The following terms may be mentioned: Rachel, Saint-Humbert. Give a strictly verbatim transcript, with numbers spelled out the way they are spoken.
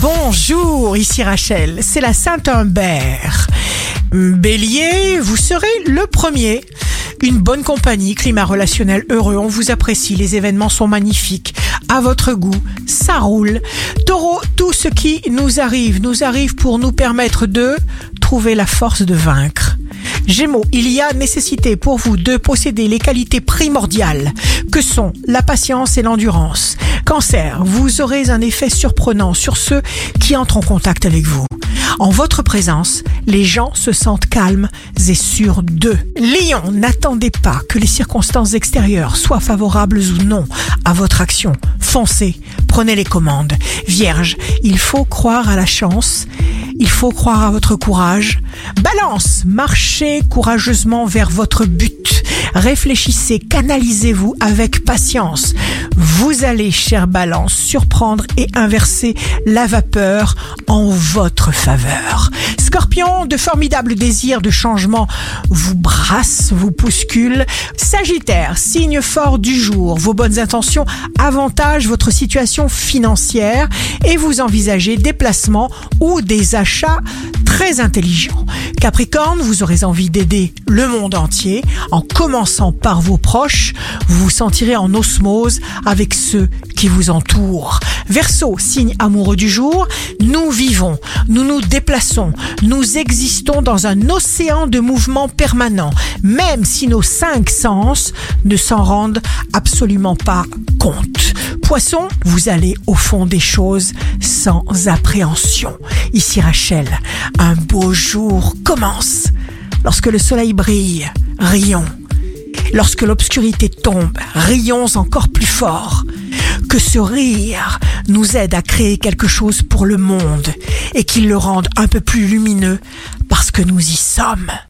Bonjour, ici Rachel, c'est la Saint-Humbert. Bélier, vous serez le premier. Une bonne compagnie, climat relationnel heureux, on vous apprécie, les événements sont magnifiques, à votre goût, ça roule. Taureau, tout ce qui nous arrive, nous arrive pour nous permettre de trouver la force de vaincre. Gémeaux, il y a nécessité pour vous de posséder les qualités primordiales que sont la patience et l'endurance. Cancer, vous aurez un effet surprenant sur ceux qui entrent en contact avec vous. En votre présence, les gens se sentent calmes et sûrs d'eux. Lion, n'attendez pas que les circonstances extérieures soient favorables ou non à votre action. Foncez, prenez les commandes. Vierge, il faut croire à la chance, il faut croire à votre courage. Balance, marchez courageusement vers votre but. Réfléchissez, canalisez-vous avec patience. Vous allez, chère Balance, surprendre et inverser la vapeur en votre faveur. Scorpion, de formidables désirs de changement vous brassent, vous bousculent. Sagittaire, signe fort du jour. Vos bonnes intentions avantagent votre situation financière et vous envisagez des placements ou des achats très intelligents. Capricorne, vous aurez envie d'aider le monde entier. En commençant par vos proches, vous vous sentirez en osmose avec ceux qui vous entourent. Verseau, signe amoureux du jour, nous vivons, nous nous déplaçons, nous existons dans un océan de mouvements permanents, même si nos cinq sens ne s'en rendent absolument pas compte. Poisson, vous allez au fond des choses sans appréhension. Ici Rachel, un beau jour commence. Lorsque le soleil brille, rions. Lorsque l'obscurité tombe, rions encore plus fort. Que ce rire nous aide à créer quelque chose pour le monde et qu'il le rende un peu plus lumineux parce que nous y sommes.